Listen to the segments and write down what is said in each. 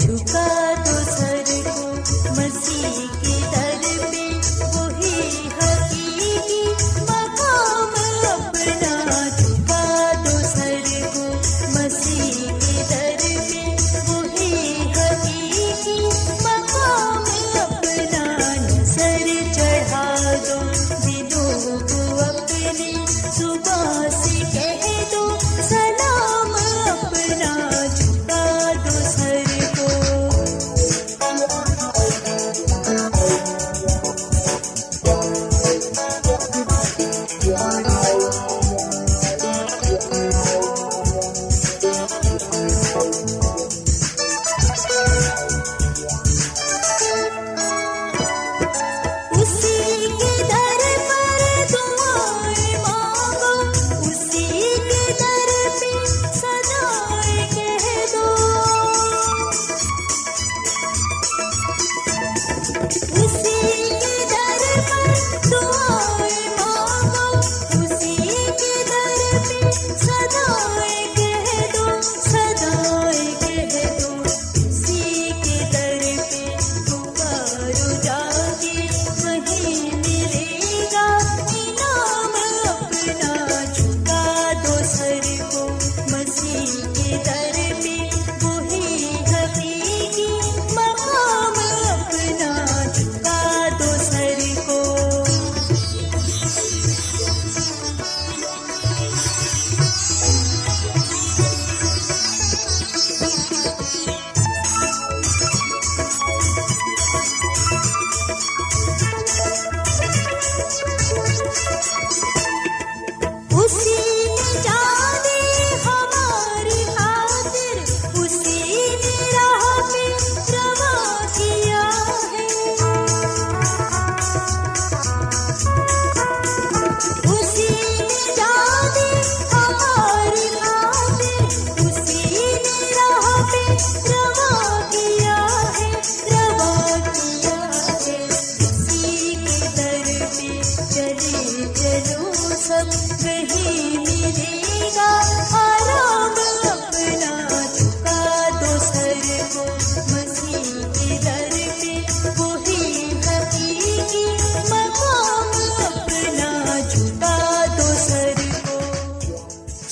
جھکا تو سر کو مسیح کے در پہ، وہی حقیقی مقام اپنا۔ جھکا تو سر کو مسیح کے در پہ، وہی حقیقی مقام اپنا۔ سر چڑھا دو دلوں کو اپنے، صبح سے کہہ دو سلام اپنا۔ جھکا دو سر کو، اسی کے در پر تمہارے ماں باپ، اسی کے در پہ صدائے کہہ دو۔ اسی کے در پر تمہارے ماں باپ، اسی کے در پہ صدائے کہہ دو، صدائے کہہ دو۔ اسی کے در پہ پکارو جا کے، وہیں ملے گا انعام اپنا۔ جھکا دو سر کو مسیح کے در پہ، وہی حقیقی مقام اپنا۔ جھکا دو سر کو، اسی نے جان دی ہماری خاطر، اسی نے راہ پہ رواں کیا ہے۔ اسی نے جان دی ہماری خاطر، اسی نے راہ پہ رواں کیا ہے، رواں کیا ہے۔ اسی کے در پہ چلے چلو سب، وہیں ملے گا آرام اپنا۔ جھکا دو سر کو مسیح کے در پہ، وہی حقیقی مقام اپنا۔ جھکا دو سر کو۔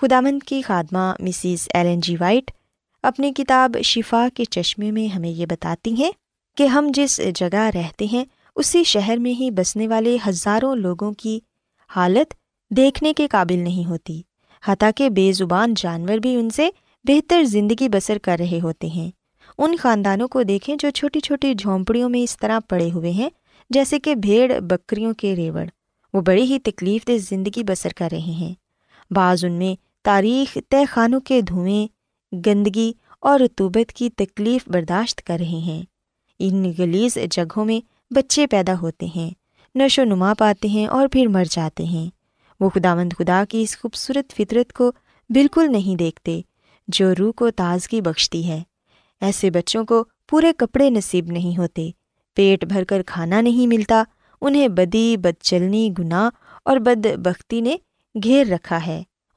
خداوند کی خادمہ مسز ایلن جی وائٹ اپنی کتاب شفا کے چشمے میں ہمیں یہ بتاتی ہیں کہ ہم جس جگہ رہتے ہیں اسی شہر میں ہی بسنے والے ہزاروں لوگوں کی حالت دیکھنے کے قابل نہیں ہوتی، حتیٰ کہ بے زبان جانور بھی ان سے بہتر زندگی بسر کر رہے ہوتے ہیں۔ ان خاندانوں کو دیکھیں جو چھوٹی چھوٹی جھونپڑیوں میں اس طرح پڑے ہوئے ہیں جیسے کہ بھیڑ بکریوں کے ریوڑ۔ وہ بڑی ہی تکلیف دہ زندگی بسر کر رہے ہیں۔ بعض ان میں تاریخ تہ خانوں کے دھوئیں، گندگی اور رطوبت کی تکلیف برداشت کر رہے ہیں۔ ان غلیظ جگہوں میں بچے پیدا ہوتے ہیں، نشو و نما پاتے ہیں اور پھر مر جاتے ہیں۔ وہ خداوند خدا کی اس خوبصورت فطرت کو بالکل نہیں دیکھتے جو روح کو تازگی بخشتی ہے۔ ایسے بچوں کو پورے کپڑے نصیب نہیں ہوتے، پیٹ بھر کر کھانا نہیں ملتا، انہیں بدی، بدچلنی، گناہ اور بدبختی نے گھیر رکھا ہے۔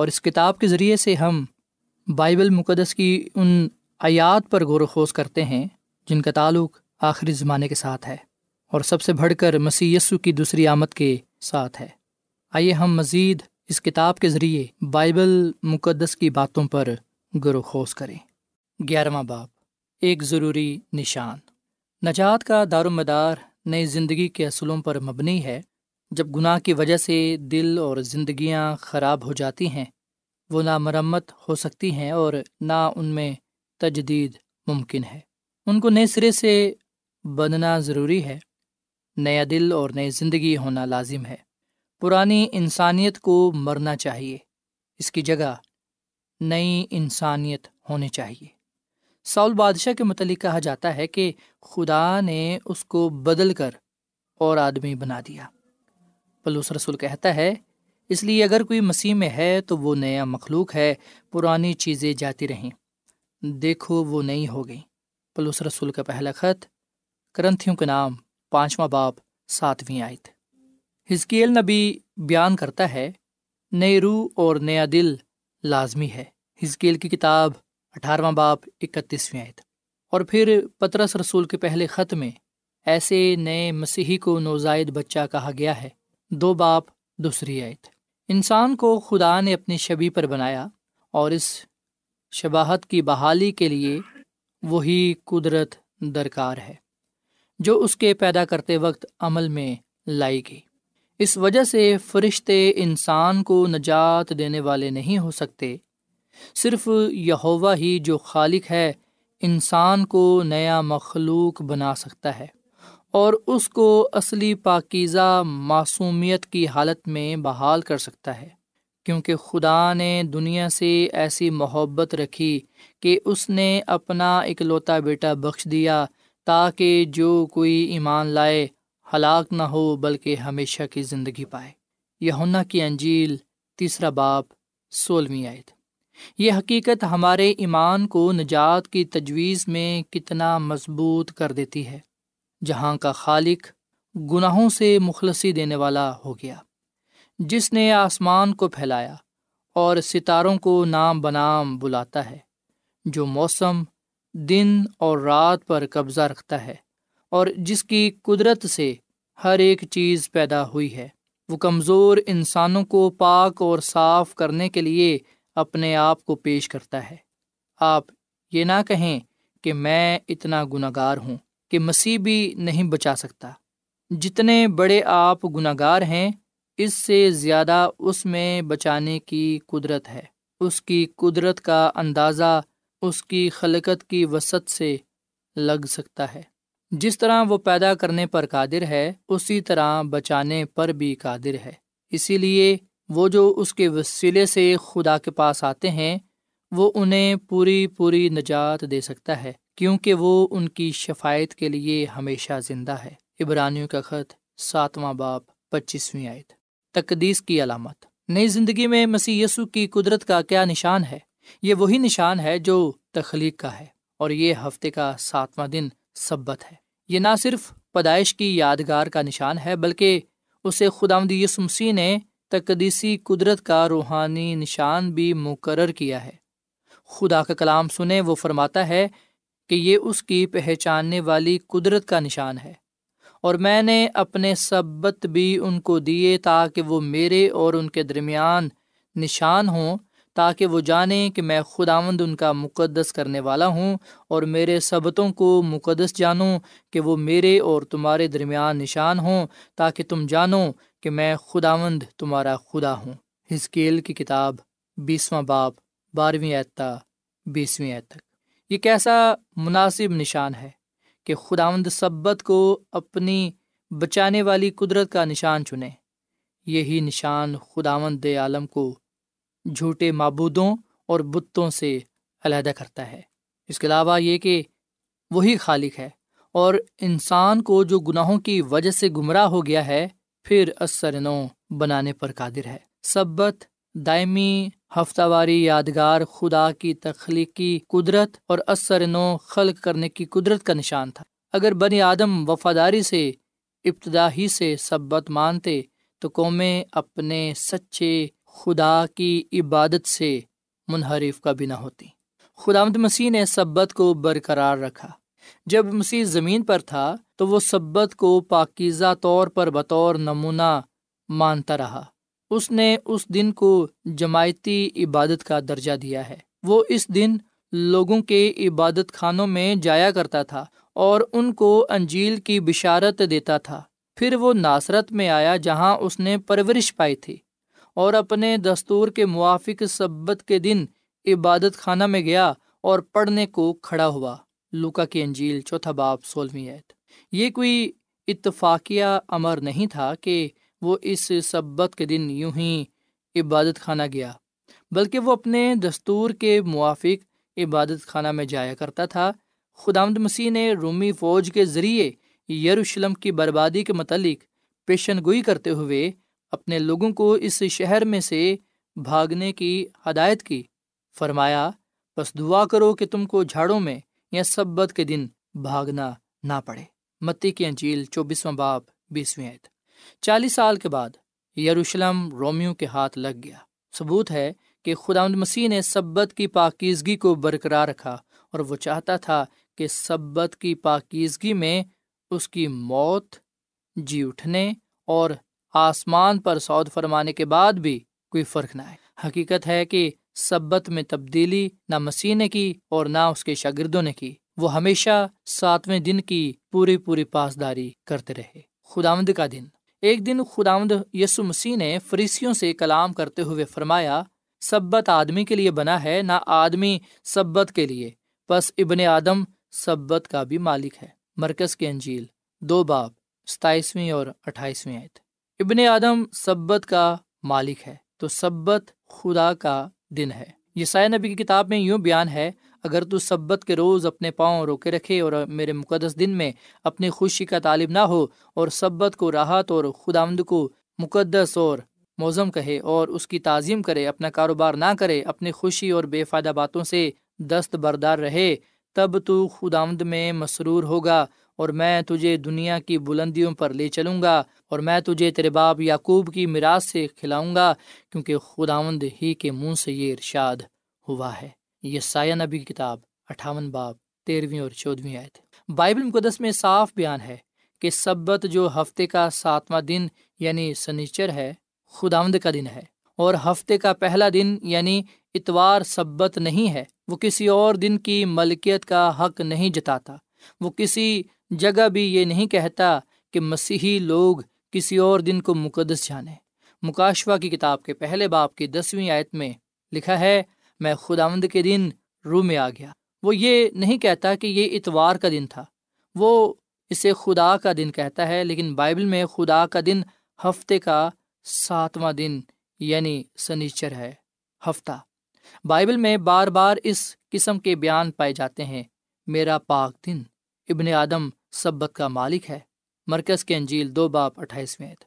اور اس کتاب کے ذریعے سے ہم بائبل مقدس کی ان آیات پر غور و خوض کرتے ہیں جن کا تعلق آخری زمانے کے ساتھ ہے، اور سب سے بڑھ کر مسیح یسوع کی دوسری آمد کے ساتھ ہے۔ آئیے ہم مزید اس کتاب کے ذریعے بائبل مقدس کی باتوں پر غور و خوض کریں۔ 11واں باب، ایک ضروری نشان۔ نجات کا دار و مدار نئی زندگی کے اصولوں پر مبنی ہے۔ جب گناہ کی وجہ سے دل اور زندگیاں خراب ہو جاتی ہیں، وہ نہ مرمت ہو سکتی ہیں اور نہ ان میں تجدید ممکن ہے۔ ان کو نئے سرے سے بننا ضروری ہے۔ نیا دل اور نئی زندگی ہونا لازم ہے۔ پرانی انسانیت کو مرنا چاہیے، اس کی جگہ نئی انسانیت ہونی چاہیے۔ ساؤل بادشاہ کے متعلق کہا جاتا ہے کہ خدا نے اس کو بدل کر اور آدمی بنا دیا۔ پلوس رسول کہتا ہے، اس لیے اگر کوئی مسیح میں ہے تو وہ نیا مخلوق ہے، پرانی چیزیں جاتی رہیں، دیکھو وہ نئی ہو گئیں۔ پلوس رسول کا پہلا خط، کرنتھیوں کے نام، 5واں باب 7ویں آیت۔ حزقیل نبی بیان کرتا ہے، نئی روح اور نیا دل لازمی ہے۔ حزقیل کی کتاب، 18واں باب 31ویں آیت۔ اور پھر پترس رسول کے پہلے خط میں ایسے نئے مسیحی کو نوزائید بچہ کہا گیا ہے، 2 باب 2 آیت۔ انسان کو خدا نے اپنی شبیہ پر بنایا، اور اس شباہت کی بحالی کے لیے وہی قدرت درکار ہے جو اس کے پیدا کرتے وقت عمل میں لائی گئی۔ اس وجہ سے فرشتے انسان کو نجات دینے والے نہیں ہو سکتے۔ صرف یہوہ ہی جو خالق ہے انسان کو نیا مخلوق بنا سکتا ہے، اور اس کو اصلی پاکیزہ معصومیت کی حالت میں بحال کر سکتا ہے۔ کیونکہ خدا نے دنیا سے ایسی محبت رکھی کہ اس نے اپنا اکلوتا بیٹا بخش دیا تاکہ جو کوئی ایمان لائے ہلاک نہ ہو بلکہ ہمیشہ کی زندگی پائے۔ یوحنا کی انجیل 3 باب 16 آیت۔ یہ حقیقت ہمارے ایمان کو نجات کی تجویز میں کتنا مضبوط کر دیتی ہے۔ جہاں کا خالق گناہوں سے مخلصی دینے والا ہو گیا، جس نے آسمان کو پھیلایا اور ستاروں کو نام بنام بلاتا ہے، جو موسم، دن اور رات پر قبضہ رکھتا ہے اور جس کی قدرت سے ہر ایک چیز پیدا ہوئی ہے، وہ کمزور انسانوں کو پاک اور صاف کرنے کے لیے اپنے آپ کو پیش کرتا ہے۔ آپ یہ نہ کہیں کہ میں اتنا گناہگار ہوں کہ مسیح بھی نہیں بچا سکتا۔ جتنے بڑے آپ گناہگار ہیں، اس سے زیادہ اس میں بچانے کی قدرت ہے۔ اس کی قدرت کا اندازہ اس کی خلقت کی وسعت سے لگ سکتا ہے۔ جس طرح وہ پیدا کرنے پر قادر ہے، اسی طرح بچانے پر بھی قادر ہے۔ اسی لیے وہ جو اس کے وسیلے سے خدا کے پاس آتے ہیں، وہ انہیں پوری نجات دے سکتا ہے، کیونکہ وہ ان کی شفاعت کے لیے ہمیشہ زندہ ہے۔ عبرانیوں کا خط 7واں باب 25ویں آیت۔ تقدیس کی علامت۔ نئی زندگی میں مسیح یسوع کی قدرت کا کیا نشان ہے؟ یہ وہی نشان ہے جو تخلیق کا ہے، اور یہ ہفتے کا 7واں دن سبت ہے۔ یہ نہ صرف پیدائش کی یادگار کا نشان ہے، بلکہ اسے خداوند یسوع مسیح نے تقدیسی قدرت کا روحانی نشان بھی مقرر کیا ہے۔ خدا کا کلام سنیں، وہ فرماتا ہے کہ یہ اس کی پہچاننے والی قدرت کا نشان ہے، اور میں نے اپنے سبت بھی ان کو دیے تاکہ وہ میرے اور ان کے درمیان نشان ہوں، تاکہ وہ جانیں کہ میں خداوند ان کا مقدس کرنے والا ہوں، اور میرے سبتوں کو مقدس جانوں کہ وہ میرے اور تمہارے درمیان نشان ہوں، تاکہ تم جانو کہ میں خداوند تمہارا خدا ہوں۔ حزقیل کی کتاب 20واں باب 12 آیت 20 آیت تک۔ یہ کیسا مناسب نشان ہے کہ خداوند سبت کو اپنی بچانے والی قدرت کا نشان چنے۔ یہی نشان خداوند عالم کو جھوٹے معبودوں اور بتوں سے علیحدہ کرتا ہے۔ اس کے علاوہ یہ کہ وہی خالق ہے اور انسان کو جو گناہوں کی وجہ سے گمراہ ہو گیا ہے، پھر اثر نو بنانے پر قادر ہے۔ سبت دائمی ہفتہ واری یادگار خدا کی تخلیقی قدرت اور اثر نو خلق کرنے کی قدرت کا نشان تھا۔ اگر بنی آدم وفاداری سے ابتدا ہی سے سبت مانتے تو قومیں اپنے سچے خدا کی عبادت سے منحرف کبھی نہ ہوتی۔ خداوند مسیح نے سبت کو برقرار رکھا۔ جب مسیح زمین پر تھا تو وہ سبت کو پاکیزہ طور پر بطور نمونہ مانتا رہا۔ اس نے اس دن کو جماعتی عبادت کا درجہ دیا ہے۔ وہ اس دن لوگوں کے عبادت خانوں میں جایا کرتا تھا اور ان کو انجیل کی بشارت دیتا تھا۔ پھر وہ ناصرت میں آیا، جہاں اس نے پرورش پائی تھی، اور اپنے دستور کے موافق سبت کے دن عبادت خانہ میں گیا اور پڑھنے کو کھڑا ہوا۔ لوکا کی انجیل 4واں باب 16ویں آیت۔ یہ کوئی اتفاقیہ امر نہیں تھا کہ وہ اس سبت کے دن یوں ہی عبادت خانہ گیا، بلکہ وہ اپنے دستور کے موافق عبادت خانہ میں جایا کرتا تھا۔ خداوند مسیح نے رومی فوج کے ذریعے یروشلم کی بربادی کے متعلق پیشن گوئی کرتے ہوئے اپنے لوگوں کو اس شہر میں سے بھاگنے کی ہدایت کی۔ فرمایا، پس دعا کرو کہ تم کو جھاڑوں میں یا سبت کے دن بھاگنا نہ پڑے۔ متی کی انجیل 24واں باب 20ویں آیت۔ 40 سال کے بعد یروشلم رومیوں کے ہاتھ لگ گیا۔ ثبوت ہے کہ خداوند مسیح نے سبت کی پاکیزگی کو برقرار رکھا، اور وہ چاہتا تھا کہ سبت کی پاکیزگی میں اس کی موت، جی اٹھنے اور آسمان پر صعود فرمانے کے بعد بھی کوئی فرق نہ آئے۔ حقیقت ہے کہ سبت میں تبدیلی نہ مسیح نے کی اور نہ اس کے شاگردوں نے کی۔ وہ ہمیشہ 7ویں دن کی پوری پاسداری کرتے رہے۔ خداوند کا دن۔ ایک دن خداوند یسوع مسیح نے فریسیوں سے کلام کرتے ہوئے فرمایا، سبت آدمی کے لیے بنا ہے، نہ آدمی سبت کے لیے، پس ابن آدم سبت کا بھی مالک ہے۔ مرکز کی انجیل 2 باب 27ویں اور 28ویں آیت۔ ابن آدم سبت کا مالک ہے، تو سبت خدا کا دن ہے۔ یسایا نبی کی کتاب میں یوں بیان ہے، اگر تو سبت کے روز اپنے پاؤں روکے رکھے اور میرے مقدس دن میں اپنی خوشی کا طالب نہ ہو اور سبت کو راحت اور خداوند کو مقدس اور موزم کہے اور اس کی تعظیم کرے، اپنا کاروبار نہ کرے، اپنی خوشی اور بے فائدہ باتوں سے دست بردار رہے، تب تو خداوند میں مسرور ہوگا اور میں تجھے دنیا کی بلندیوں پر لے چلوں گا اور میں تجھے تیرے باپ یعقوب کی میراث سے کھلاؤں گا، کیونکہ خداوند ہی کے منہ سے یہ ارشاد ہوا ہے۔ یسعیاہ نبی کی کتاب 58 باب 13 اور 14 آیت۔ بائبل مقدس میں صاف بیان ہے کہ سبت جو ہفتے کا 7واں دن یعنی سنیچر ہے، خداوند کا دن ہے، اور ہفتے کا پہلا دن یعنی اتوار سبت نہیں ہے۔ وہ کسی اور دن کی ملکیت کا حق نہیں جتاتا، وہ کسی جگہ بھی یہ نہیں کہتا کہ مسیحی لوگ کسی اور دن کو مقدس جانیں۔ مکاشفہ کی کتاب کے 1 باب 10 آیت میں لکھا ہے، میں خداوند کے دن روح میں آ گیا۔ وہ یہ نہیں کہتا کہ یہ اتوار کا دن تھا، وہ اسے خدا کا دن کہتا ہے، لیکن بائبل میں خدا کا دن ہفتے کا 7واں دن یعنی سنیچر ہے۔ ہفتہ بائبل میں بار بار اس قسم کے بیان پائے جاتے ہیں، میرا پاک دن، ابن آدم سبت کا مالک ہے، مرکز کی انجیل 2 باب 28 آیت۔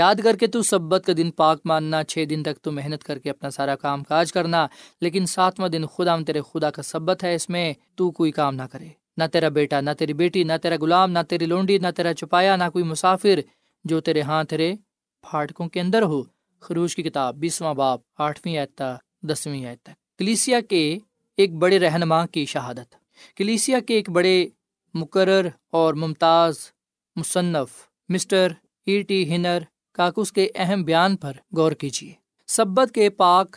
یاد کر کے تو سبت کا دن پاک ماننا، 6 دن تک تو محنت کر کے اپنا سارا کام کاج کرنا، لیکن 7واں دن خدا تیرے خدا کا سبت ہے، اس میں تو کوئی کام نہ کرے، نہ تیرا بیٹا، نہ تیری بیٹی، نہ تیرا غلام، نہ تیری لونڈی، نہ تیرا چپایا، نہ کوئی مسافر جو تیرے ہاں تیرے پھاٹکوں کے اندر ہو۔ خروج کی کتاب 20 باب 8 آیت تا 10 آیت تک۔ کلیسیا کے ایک بڑے رہنما کی شہادت۔ کلیسیا کے ایک بڑے مقرر اور ممتاز مصنف مسٹر E.T. ہنر کاکس کے اہم بیان پر غور کیجیے۔ سبت کے پاک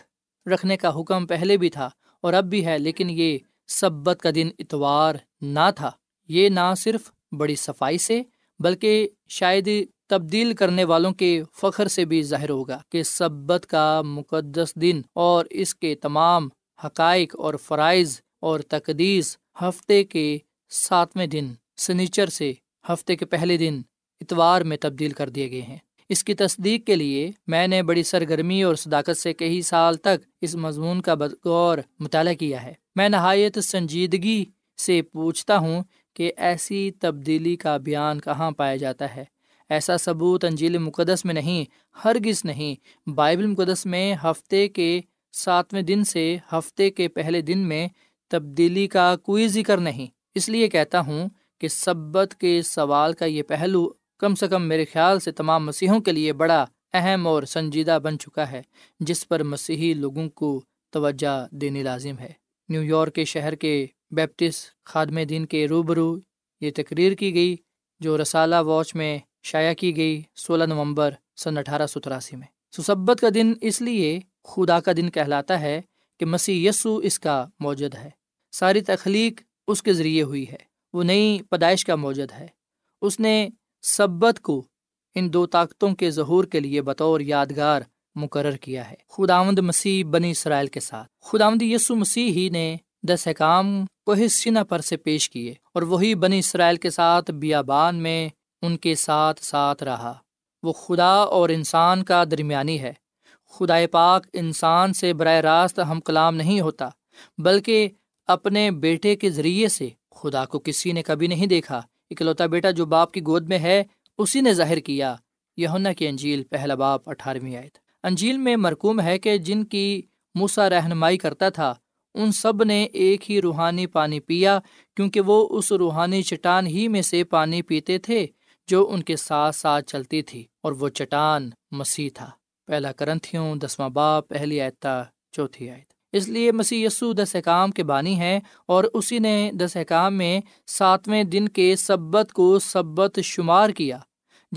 رکھنے کا حکم پہلے بھی تھا اور اب بھی ہے، لیکن یہ سبت کا دن اتوار نہ تھا۔ یہ نہ صرف بڑی صفائی سے بلکہ شاید تبدیل کرنے والوں کے فخر سے بھی ظاہر ہوگا کہ سبت کا مقدس دن اور اس کے تمام حقائق اور فرائض اور تقدیس ہفتے کے 7ویں دن سنیچر سے ہفتے کے پہلے دن اتوار میں تبدیل کر دیے گئے ہیں۔ اس کی تصدیق کے لیے میں نے بڑی سرگرمی اور صداقت سے کئی سال تک اس مضمون کا بغور مطالعہ کیا ہے۔ میں نہایت سنجیدگی سے پوچھتا ہوں کہ ایسی تبدیلی کا بیان کہاں پایا جاتا ہے؟ ایسا ثبوت انجیل مقدس میں نہیں، ہرگز نہیں۔ بائبل مقدس میں ہفتے کے 7ویں دن سے ہفتے کے پہلے دن میں تبدیلی کا کوئی ذکر نہیں۔ اس لیے کہتا ہوں کہ سبت کے سوال کا یہ پہلو کم سے کم میرے خیال سے تمام مسیحوں کے لیے بڑا اہم اور سنجیدہ بن چکا ہے، جس پر مسیحی لوگوں کو توجہ دینی لازم ہے۔ نیو یارک کے شہر کے بیپٹسٹ خادم دین کے روبرو یہ تقریر کی گئی جو رسالہ واچ میں شائع کی گئی 16 نومبر 1883 میں۔ سبت کا دن اس لیے خدا کا دن کہلاتا ہے کہ مسیح یسوع اس کا موجد ہے۔ ساری تخلیق اس کے ذریعے ہوئی ہے، وہ نئی پیدائش کا موجد ہے۔ اس نے سبت کو ان دو طاقتوں کے ظہور کے لیے بطور یادگار مقرر کیا ہے۔ خداوند مسیح بنی اسرائیل کے ساتھ خداوند یسوع مسیح ہی نے 10 احکام کوہ سینا پر سے پیش کیے اور وہی بنی اسرائیل کے ساتھ بیابان میں ان کے ساتھ ساتھ رہا۔ وہ خدا اور انسان کا درمیانی ہے۔ خدا پاک انسان سے براہ راست ہم کلام نہیں ہوتا، بلکہ اپنے بیٹے کے ذریعے سے۔ خدا کو کسی نے کبھی نہیں دیکھا، اکلوتا بیٹا جو باپ کی گود میں ہے اسی نے ظاہر کیا۔ یوحنا کی انجیل 1 باب 18 آیت۔ انجیل میں مرقوم ہے کہ جن کی موسیٰ رہنمائی کرتا تھا ان سب نے ایک ہی روحانی پانی پیا، کیونکہ وہ اس روحانی چٹان ہی میں سے پانی پیتے تھے جو ان کے ساتھ ساتھ چلتی تھی، اور وہ چٹان مسیح تھا۔ 1 کرنتھیوں 10 باب 1 آیت تا 4 آیت۔ اس لیے مسیح یسوع 10 احکام کے بانی ہیں، اور اسی نے 10 احکام میں 7ویں دن کے سبت کو سبت شمار کیا۔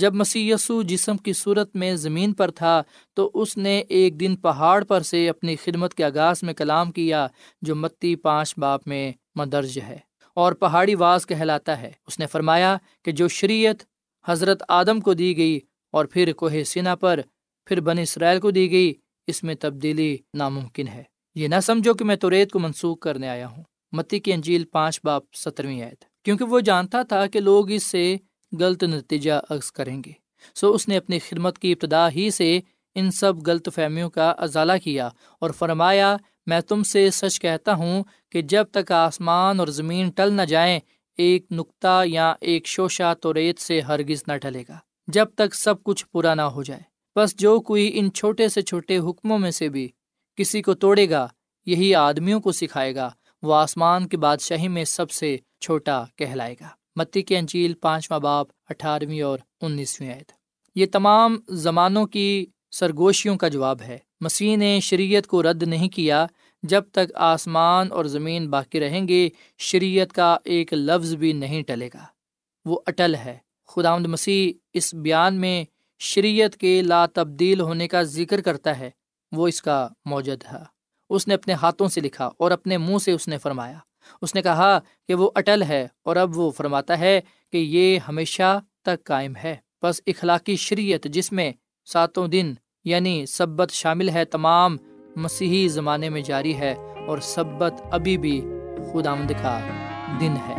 جب مسیح یسوع جسم کی صورت میں زمین پر تھا تو اس نے ایک دن پہاڑ پر سے اپنی خدمت کے آغاز میں کلام کیا، جو متی 5 باب میں مندرج ہے اور پہاڑی واز کہلاتا ہے۔ اس نے فرمایا کہ جو شریعت حضرت آدم کو دی گئی اور پھر کوہ سینا پر پھر بنی اسرائیل کو دی گئی، اس میں تبدیلی ناممکن ہے۔ یہ نہ سمجھو کہ میں توریت کو منسوخ کرنے آیا ہوں۔ متی کی انجیل 5 باب 17 آیت۔ کیونکہ وہ جانتا تھا کہ لوگ اس سے غلط نتیجہ اخذ کریں گے، سو اس نے اپنی خدمت کی ابتدا ہی سے ان سب غلط فہمیوں کا ازالہ کیا اور فرمایا، میں تم سے سچ کہتا ہوں کہ جب تک آسمان اور زمین ٹل نہ جائیں، ایک نقطہ یا ایک شوشہ تو ریت سے ہرگز نہ ٹلے گا جب تک سب کچھ پورا نہ ہو جائے۔ بس جو کوئی ان چھوٹے سے چھوٹے حکموں میں سے بھی کسی کو توڑے گا، یہی آدمیوں کو سکھائے گا، وہ آسمان کی بادشاہی میں سب سے چھوٹا کہلائے گا۔ متی کی انجیل 5 باب 18 اور 19 آیت۔ یہ تمام زمانوں کی سرگوشیوں کا جواب ہے۔ مسیح نے شریعت کو رد نہیں کیا۔ جب تک آسمان اور زمین باقی رہیں گے، شریعت کا ایک لفظ بھی نہیں ٹلے گا، وہ اٹل ہے۔ خداوند مسیح اس بیان میں شریعت کے لا تبدیل ہونے کا ذکر کرتا ہے، وہ اس کا موجد ہے۔ اس نے اپنے ہاتھوں سے لکھا اور اپنے منہ سے اس نے فرمایا۔ اس نے کہا کہ وہ اٹل ہے، اور اب وہ فرماتا ہے کہ یہ ہمیشہ تک قائم ہے۔ بس اخلاقی شریعت، جس میں ساتوں دن یعنی سبت شامل ہے، تمام مسیحی زمانے میں جاری ہے، اور سبت ابھی بھی خداوند کا دن ہے۔